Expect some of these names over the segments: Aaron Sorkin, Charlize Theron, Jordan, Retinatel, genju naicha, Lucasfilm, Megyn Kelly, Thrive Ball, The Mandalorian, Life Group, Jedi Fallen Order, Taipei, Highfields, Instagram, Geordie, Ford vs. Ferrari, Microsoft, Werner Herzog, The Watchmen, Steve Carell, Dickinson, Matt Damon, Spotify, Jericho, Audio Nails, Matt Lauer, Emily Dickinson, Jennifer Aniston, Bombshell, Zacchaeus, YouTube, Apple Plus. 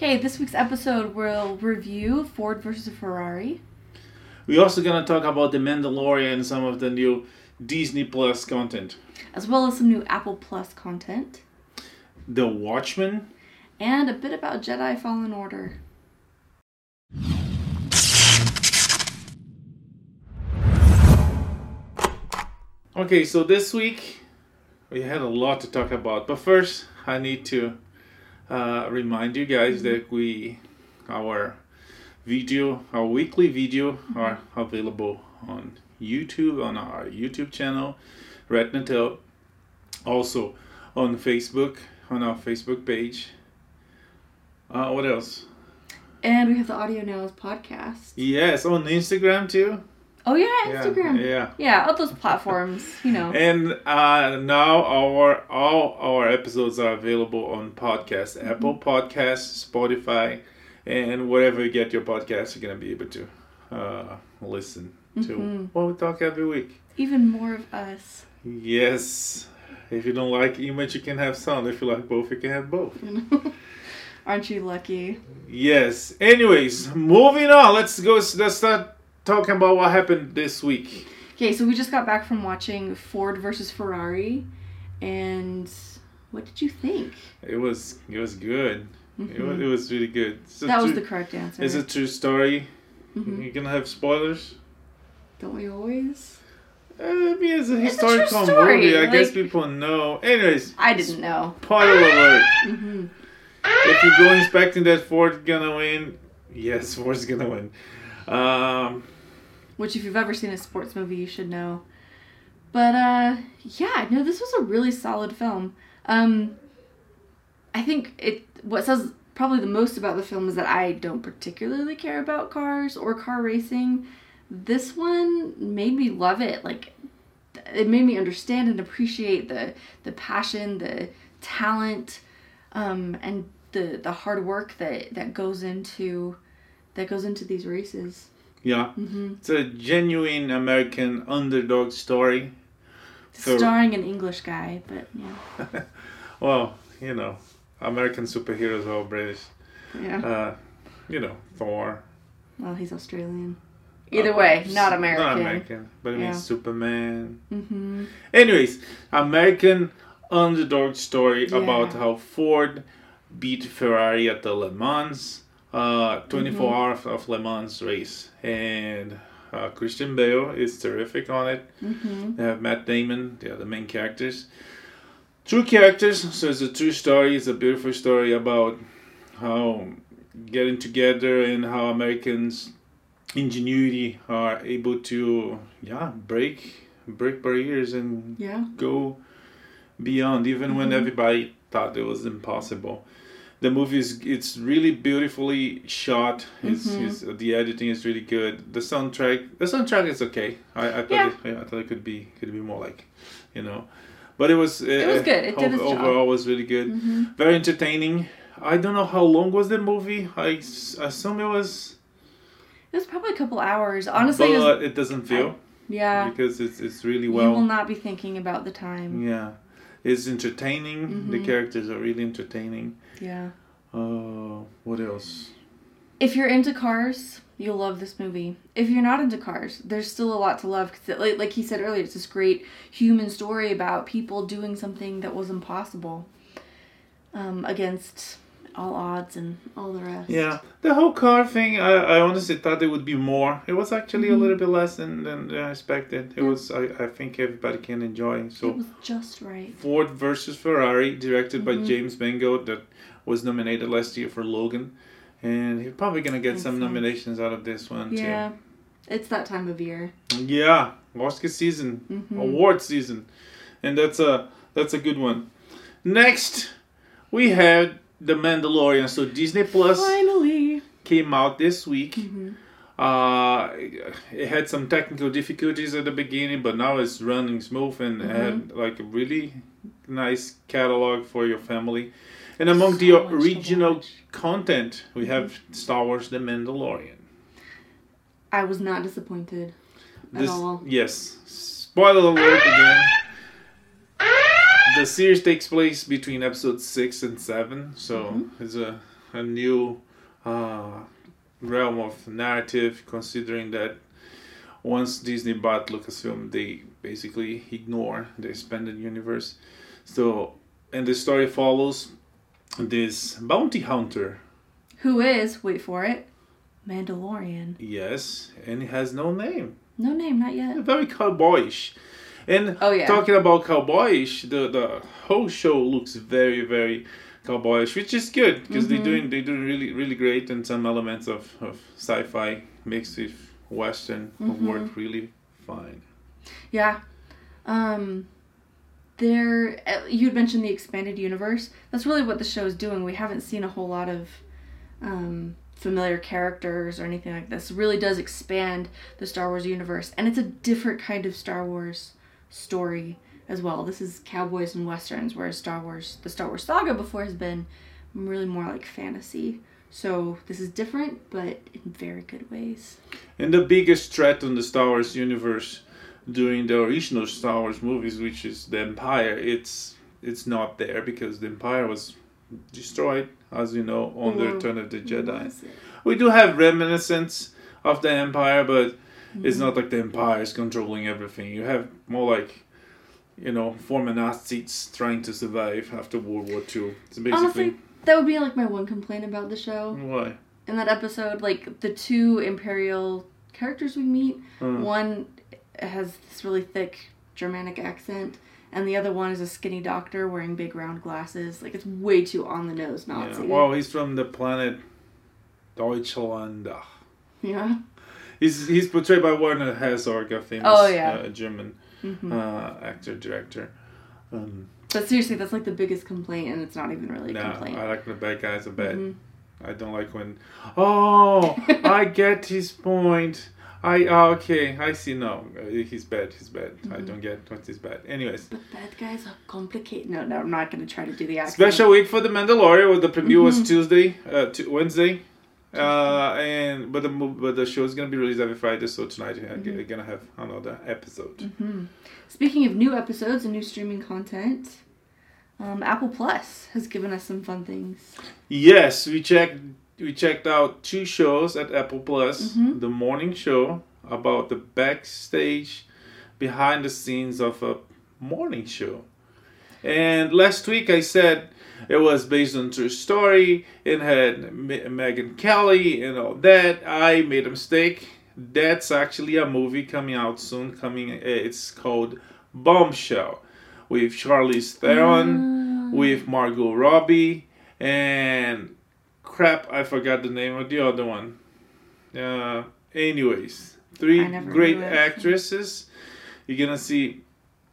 Okay, this week's episode we'll review Ford vs. Ferrari. We're also going to talk about The Mandalorian and some of the new Disney Plus content. As well as some new Apple Plus content. The Watchmen. And a bit about Jedi Fallen Order. Okay, so this week we had a lot to talk about. But first, I need to remind you guys that our weekly video are available on YouTube, on our YouTube channel, Retinatel. Also on Facebook, on our Facebook page. What else? And we have the Audio Nails podcast. Yes, on Instagram too. Oh, yeah, Instagram. Yeah, all those platforms, you know. And now all our episodes are available on podcasts. Mm-hmm. Apple Podcasts, Spotify, and wherever you get your podcasts, you're going to be able to listen to what we talk every week. Even more of us. Yes. If you don't like image, you can have sound. If you like both, you can have both. Aren't you lucky? Yes. Anyways, moving on. Let's start talking about what happened this week. Okay, so we just got back from watching Ford vs. Ferrari, and what did you think? It was good. Mm-hmm. It was really good. That was the correct answer. It's a true story. Mm-hmm. You're gonna have spoilers. Don't we always? I mean, it's a historical movie. I guess people know. Anyways, I didn't know. Spoiler alert! Mm-hmm. If you go expecting that Ford's gonna win, yes, Ford's gonna win. Which, if you've ever seen a sports movie, you should know. But, this was a really solid film. I think what says probably the most about the film is that I don't particularly care about cars or car racing. This one made me love it. Like, it made me understand and appreciate the passion, the talent, and the hard work that goes into these races. Yeah. Mm-hmm. It's a genuine American underdog story. Starring an English guy, but yeah. Well, you know, American superheroes are all British. Yeah. Thor. Well, he's Australian. Either way, not American. Not American, but it means Superman. Mm-hmm. Anyways, American underdog story about how Ford beat Ferrari at the Le Mans. 24 hours of Le Mans race, and Christian Bale is terrific on it. Mm-hmm. They have Matt Damon, they are the main characters. True characters, so it's a true story, it's a beautiful story about how getting together and how Americans' ingenuity are able to break barriers and go beyond, even when everybody thought it was impossible. The movie it's really beautifully shot. The editing is really good. The soundtrack is okay. I thought it could be more like, you know, but it was good. It did its job. Overall was really good. Mm-hmm. Very entertaining. I don't know how long was the movie. I assume it was. It was probably a couple hours. Honestly, but it doesn't feel. Because it's really well. You will not be thinking about the time. Yeah. It's entertaining. Mm-hmm. The characters are really entertaining. Yeah. What else? If you're into cars, you'll love this movie. If you're not into cars, there's still a lot to love. Cause like he said earlier, it's this great human story about people doing something that was impossible against all odds and all the rest. Yeah. The whole car thing, I honestly thought there would be more. It was actually a little bit less than I expected. It was, I think everybody can enjoy. So it was just right. Ford vs. Ferrari, directed by James Mangold, that was nominated last year for Logan. And he's probably going to get some nominations out of this one, too. Yeah. It's that time of year. Yeah. Oscar season. Mm-hmm. Award season. And that's a good one. Next, we had The Mandalorian. So Disney Plus finally came out this week. Mm-hmm. It had some technical difficulties at the beginning, but now it's running smooth and had like a really nice catalog for your family. And among the original content, we have Star Wars The Mandalorian. I was not disappointed at all. Yes. Spoiler alert again. The series takes place between episodes 6 and 7, so it's a a new realm of narrative, considering that once Disney bought Lucasfilm, they basically ignore the expanded universe. So, and the story follows this bounty hunter. Who is, wait for it, Mandalorian. Yes, and he has no name. No name, not yet. Very cowboyish. And talking about cowboyish, the whole show looks very, very cowboyish, which is good because they're doing really, really great, and some elements of sci-fi mixed with Western work really fine. Yeah. There, you'd mentioned the expanded universe. That's really what the show is doing. We haven't seen a whole lot of familiar characters or anything like this. It really does expand the Star Wars universe, and it's a different kind of Star Wars story as well. This is cowboys and westerns, whereas Star Wars, the Star Wars saga before, has been really more like fantasy. So this is different, but in very good ways. And the biggest threat on the Star Wars universe during the original Star Wars movies, which is the Empire, it's not there because the Empire was destroyed, as you know, on the Return of the Jedi. We do have reminiscence of the Empire, but it's not like the Empire is controlling everything. You have more like, you know, former Nazis trying to survive after World War II. It's basically... Honestly, that would be like my one complaint about the show. Why? In that episode, like the two Imperial characters we meet, one has this really thick Germanic accent, and the other one is a skinny doctor wearing big round glasses. Like, it's way too on the nose Nazi. Yeah. Well, he's from the planet Deutschland. Yeah. He's portrayed by Werner Herzog, a famous German actor director. But seriously, that's like the biggest complaint, and it's not even really a complaint. I like the bad guys a bit. I don't like when. Oh, I get his point. I see. No, he's bad. I don't get what he's bad. Anyways. But bad guys are complicated. No, I'm not going to try to do the accent. Special week for The Mandalorian. Well, the premiere was Wednesday. But the show is going to be released every Friday, so tonight we're going to have another episode. Speaking of new episodes and new streaming content, Apple Plus has given us some fun things. Yes, we checked out two shows at Apple Plus. The morning show about the backstage, behind the scenes of a morning show. And last week I said it was based on true story. It had Megyn Kelly and all that. I made a mistake. That's actually a movie coming out soon. It's called Bombshell, with Charlize Theron, with Margot Robbie, and crap, I forgot the name of the other one. Anyways, three great actresses. You're gonna see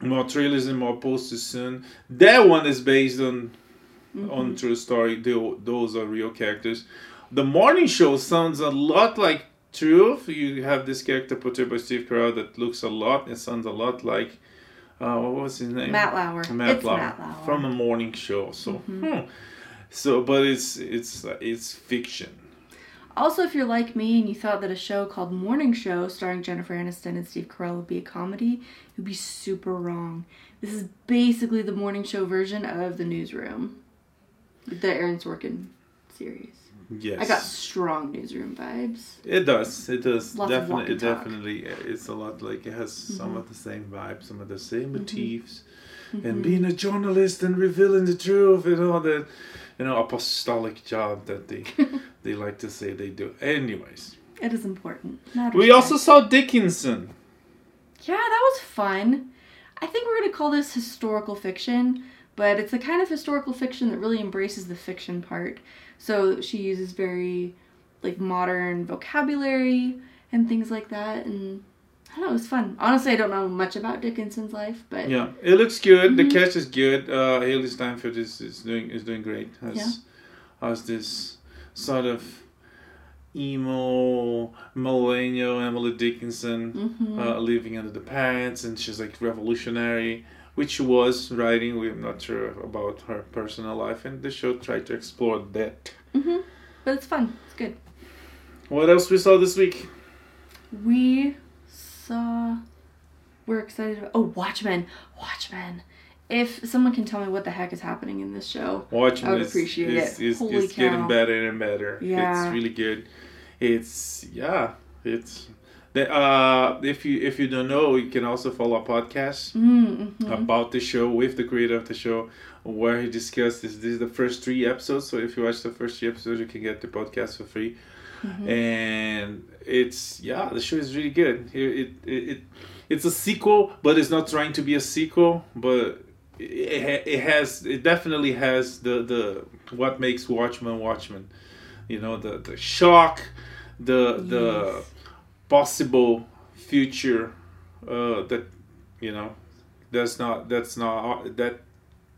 more trailers and more posters soon. That one is based on true story. Those are real characters. The morning show sounds a lot like Truth. You have this character portrayed by Steve Carell that looks a lot and sounds a lot like what was his name? Matt Lauer from the morning show. So, but it's fiction. Also, if you're like me and you thought that a show called Morning Show starring Jennifer Aniston and Steve Carell would be a comedy, you'd be super wrong. This is basically the Morning Show version of The Newsroom, the Aaron Sorkin series. Yes. I got strong Newsroom vibes. It does. Definitely. It's a lot like it has some of the same vibes, some of the same motifs. And being a journalist and revealing the truth and all that, you know, apostolic job that they like to say they do. Anyways, it is important. We also saw Dickinson. Yeah, that was fun. I think we're going to call this historical fiction, but it's the kind of historical fiction that really embraces the fiction part. So she uses very like modern vocabulary and things like that, and I don't know, it was fun. Honestly, I don't know much about Dickinson's life, but yeah, it looks good. The cast is good. Haley Steinfeld is doing great as this sort of emo millennial Emily Dickinson, living under the pants, and she's like revolutionary, which she was writing. We're not sure about her personal life, and the show tried to explore that. But it's fun. It's good. What else we saw this week? We're excited about Watchmen. If someone can tell me what the heck is happening in this show, Watchmen, I would appreciate it. It's getting better and better. Yeah. It's really good. If you don't know, you can also follow a podcast about the show with the creator of the show, where he discussed this. This is the first 3 episodes, so if you watch the first 3 episodes, you can get the podcast for free. Mm-hmm. And the show is really good. It's a sequel, but it's not trying to be a sequel, but it definitely has the what makes Watchmen. You know, the shock, the possible future that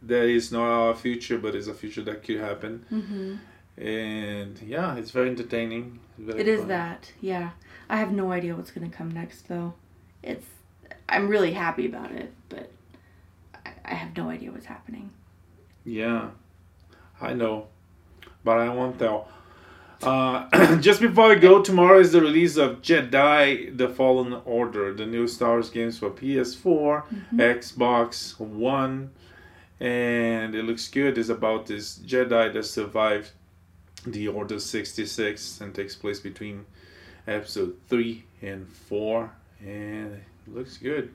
is not our future, but it's a future that could happen. Mm-hmm. And it's very entertaining. It's very fun. I have no idea what's going to come next, though. I'm really happy about it, but I have no idea what's happening. Yeah, I know, but I won't tell. Just before we go, tomorrow is the release of Jedi: The Fallen Order, the new Star Wars games for PS4, Xbox One, and it looks good. It's about this Jedi that survived the Order 66 and takes place between episode 3 and 4, and it looks good.